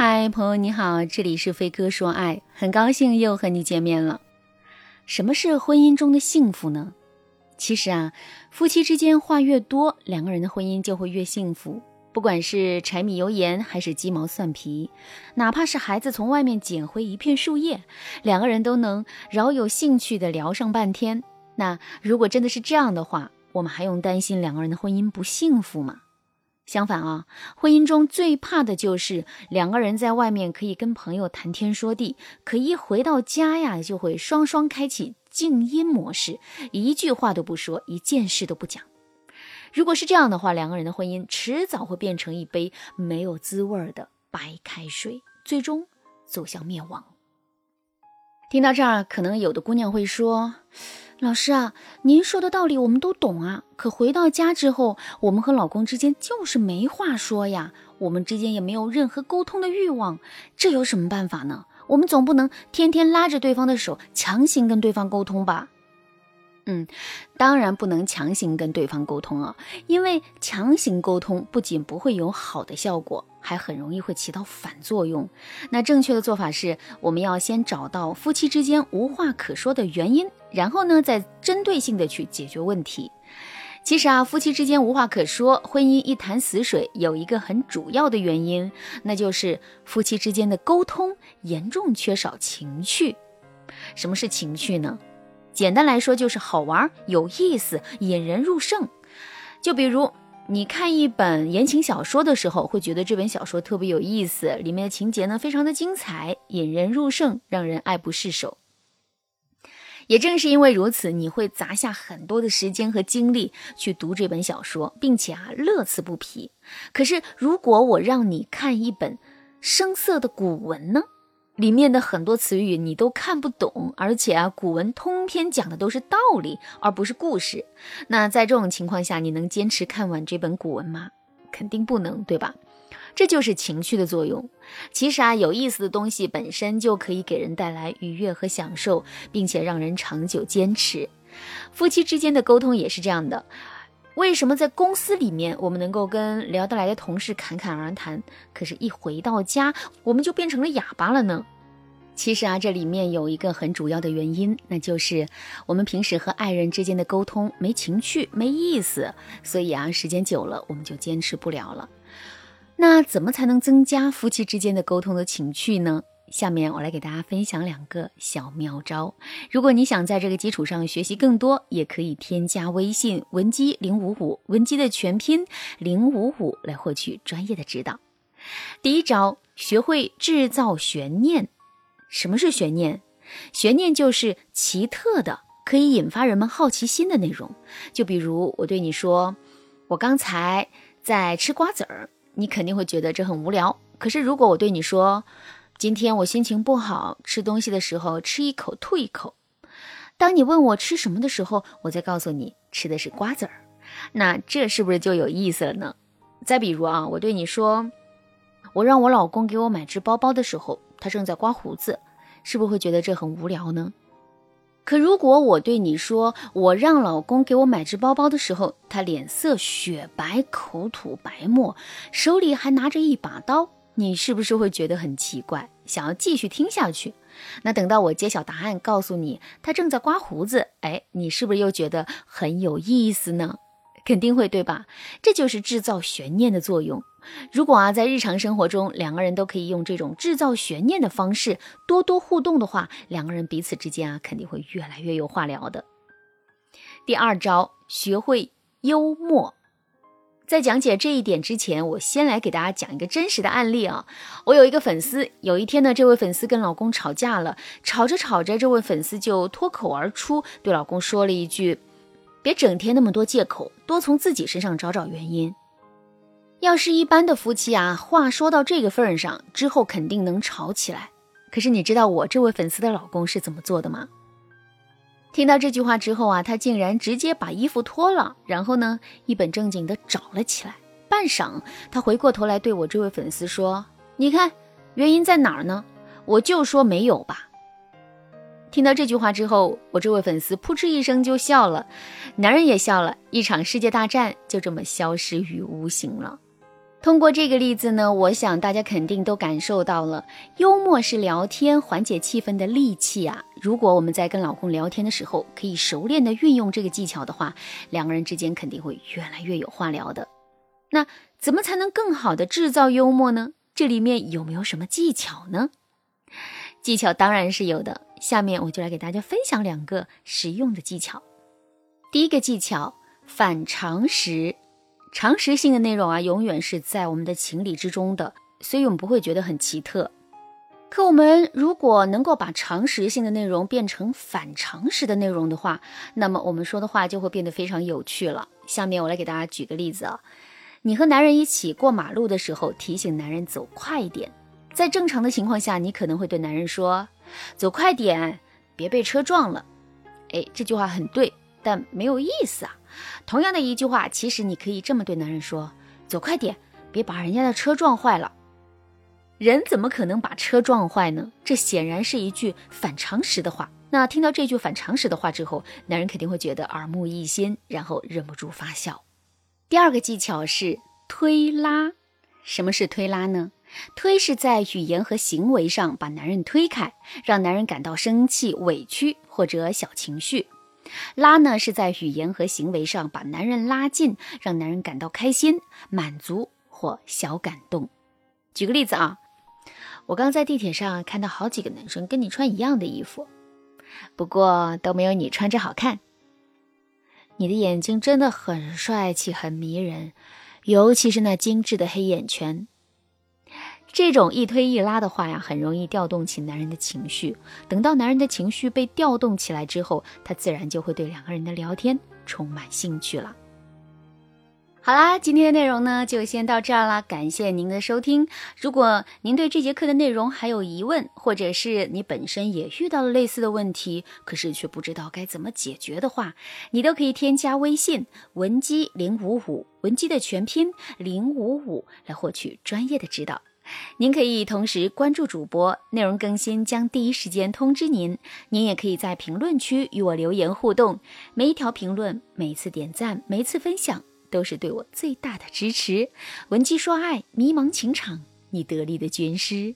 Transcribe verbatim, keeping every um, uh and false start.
嗨，朋友你好，这里是飞哥说爱，很高兴又和你见面了。什么是婚姻中的幸福呢？其实啊，夫妻之间话越多，两个人的婚姻就会越幸福。不管是柴米油盐还是鸡毛蒜皮，哪怕是孩子从外面捡回一片树叶，两个人都能饶有兴趣地聊上半天。那如果真的是这样的话，我们还用担心两个人的婚姻不幸福吗？相反啊，婚姻中最怕的就是两个人在外面可以跟朋友谈天说地，可一回到家呀，就会双双开启静音模式，一句话都不说，一件事都不讲。如果是这样的话，两个人的婚姻迟早会变成一杯没有滋味的白开水，最终走向灭亡。听到这儿，可能有的姑娘会说，老师啊，您说的道理我们都懂啊，可回到家之后，我们和老公之间就是没话说呀，我们之间也没有任何沟通的欲望，这有什么办法呢？我们总不能天天拉着对方的手，强行跟对方沟通吧？嗯，当然不能强行跟对方沟通啊，因为强行沟通不仅不会有好的效果，还很容易会起到反作用。那正确的做法是，我们要先找到夫妻之间无话可说的原因，然后呢，再针对性的去解决问题。其实啊，夫妻之间无话可说，婚姻一潭死水，有一个很主要的原因，那就是夫妻之间的沟通严重缺少情趣。什么是情趣呢？简单来说就是好玩、有意思、引人入胜。就比如你看一本言情小说的时候，会觉得这本小说特别有意思，里面的情节呢非常的精彩，引人入胜，让人爱不释手。也正是因为如此，你会砸下很多的时间和精力去读这本小说，并且啊乐此不疲。可是如果我让你看一本生涩的古文呢？里面的很多词语你都看不懂，而且啊，古文通篇讲的都是道理，而不是故事。那在这种情况下，你能坚持看完这本古文吗？肯定不能，对吧？这就是情趣的作用。其实啊，有意思的东西本身就可以给人带来愉悦和享受，并且让人长久坚持。夫妻之间的沟通也是这样的。为什么在公司里面我们能够跟聊得来的同事侃侃而谈，可是一回到家我们就变成了哑巴了呢？其实啊，这里面有一个很主要的原因，那就是我们平时和爱人之间的沟通没情趣、没意思，所以啊，时间久了我们就坚持不了了。那怎么才能增加夫妻之间的沟通的情趣呢？下面我来给大家分享两个小妙招。如果你想在这个基础上学习更多，也可以添加微信文姬零五五，文姬的全拼零五五，来获取专业的指导。第一招，学会制造悬念。什么是悬念？悬念就是奇特的，可以引发人们好奇心的内容。就比如我对你说，我刚才在吃瓜子儿，你肯定会觉得这很无聊。可是如果我对你说，今天我心情不好，吃东西的时候吃一口吐一口。当你问我吃什么的时候，我再告诉你吃的是瓜子儿。那这是不是就有意思了呢？再比如啊，我对你说，我让我老公给我买只包包的时候，他正在刮胡子，是不是会觉得这很无聊呢？可如果我对你说，我让老公给我买只包包的时候，他脸色雪白，口吐白沫，手里还拿着一把刀，你是不是会觉得很奇怪，想要继续听下去？那等到我揭晓答案，告诉你他正在刮胡子，哎，你是不是又觉得很有意思呢？肯定会，对吧？这就是制造悬念的作用。如果啊，在日常生活中，两个人都可以用这种制造悬念的方式多多互动的话，两个人彼此之间啊，肯定会越来越有话聊的。第二招，学会幽默。在讲解这一点之前，我先来给大家讲一个真实的案例啊。我有一个粉丝，有一天呢，这位粉丝跟老公吵架了，吵着吵着，这位粉丝就脱口而出，对老公说了一句，别整天那么多借口，多从自己身上找找原因。要是一般的夫妻啊，话说到这个份上，之后肯定能吵起来。可是你知道我这位粉丝的老公是怎么做的吗？听到这句话之后啊，他竟然直接把衣服脱了，然后呢，一本正经的找了起来。半晌，他回过头来对我这位粉丝说，你看，原因在哪儿呢？我就说没有吧。听到这句话之后，我这位粉丝扑哧一声就笑了，男人也笑了，一场世界大战就这么消失于无形了。通过这个例子呢，我想大家肯定都感受到了，幽默是聊天缓解气氛的利器啊。如果我们在跟老公聊天的时候，可以熟练的运用这个技巧的话，两个人之间肯定会越来越有话聊的。那怎么才能更好的制造幽默呢？这里面有没有什么技巧呢？技巧当然是有的，下面我就来给大家分享两个实用的技巧。第一个技巧，反常识。常识性的内容啊，永远是在我们的情理之中的，所以我们不会觉得很奇特。可我们如果能够把常识性的内容变成反常识的内容的话，那么我们说的话就会变得非常有趣了。下面我来给大家举个例子啊，你和男人一起过马路的时候，提醒男人走快一点。在正常的情况下，你可能会对男人说，走快点，别被车撞了。哎，这句话很对，但没有意思啊。同样的一句话，其实你可以这么对男人说，走快点，别把人家的车撞坏了。人怎么可能把车撞坏呢？这显然是一句反常识的话。那听到这句反常识的话之后，男人肯定会觉得耳目一新，然后忍不住发笑。第二个技巧是推拉。什么是推拉呢？推是在语言和行为上把男人推开，让男人感到生气、委屈或者小情绪。拉呢，是在语言和行为上把男人拉近，让男人感到开心、满足或小感动。举个例子啊，我刚在地铁上看到好几个男生跟你穿一样的衣服，不过都没有你穿着好看。你的眼睛真的很帅气、很迷人，尤其是那精致的黑眼圈。这种一推一拉的话呀，很容易调动起男人的情绪。等到男人的情绪被调动起来之后，他自然就会对两个人的聊天充满兴趣了。好啦，今天的内容呢就先到这儿啦，感谢您的收听。如果您对这节课的内容还有疑问，或者是你本身也遇到了类似的问题，可是却不知道该怎么解决的话，你都可以添加微信文姬零五五，文姬的全拼零五五，来获取专业的指导。您可以同时关注主播，内容更新将第一时间通知您。您也可以在评论区与我留言互动，每一条评论、每一次点赞、每一次分享，都是对我最大的支持。文姬说爱，迷茫情场，你得力的军师。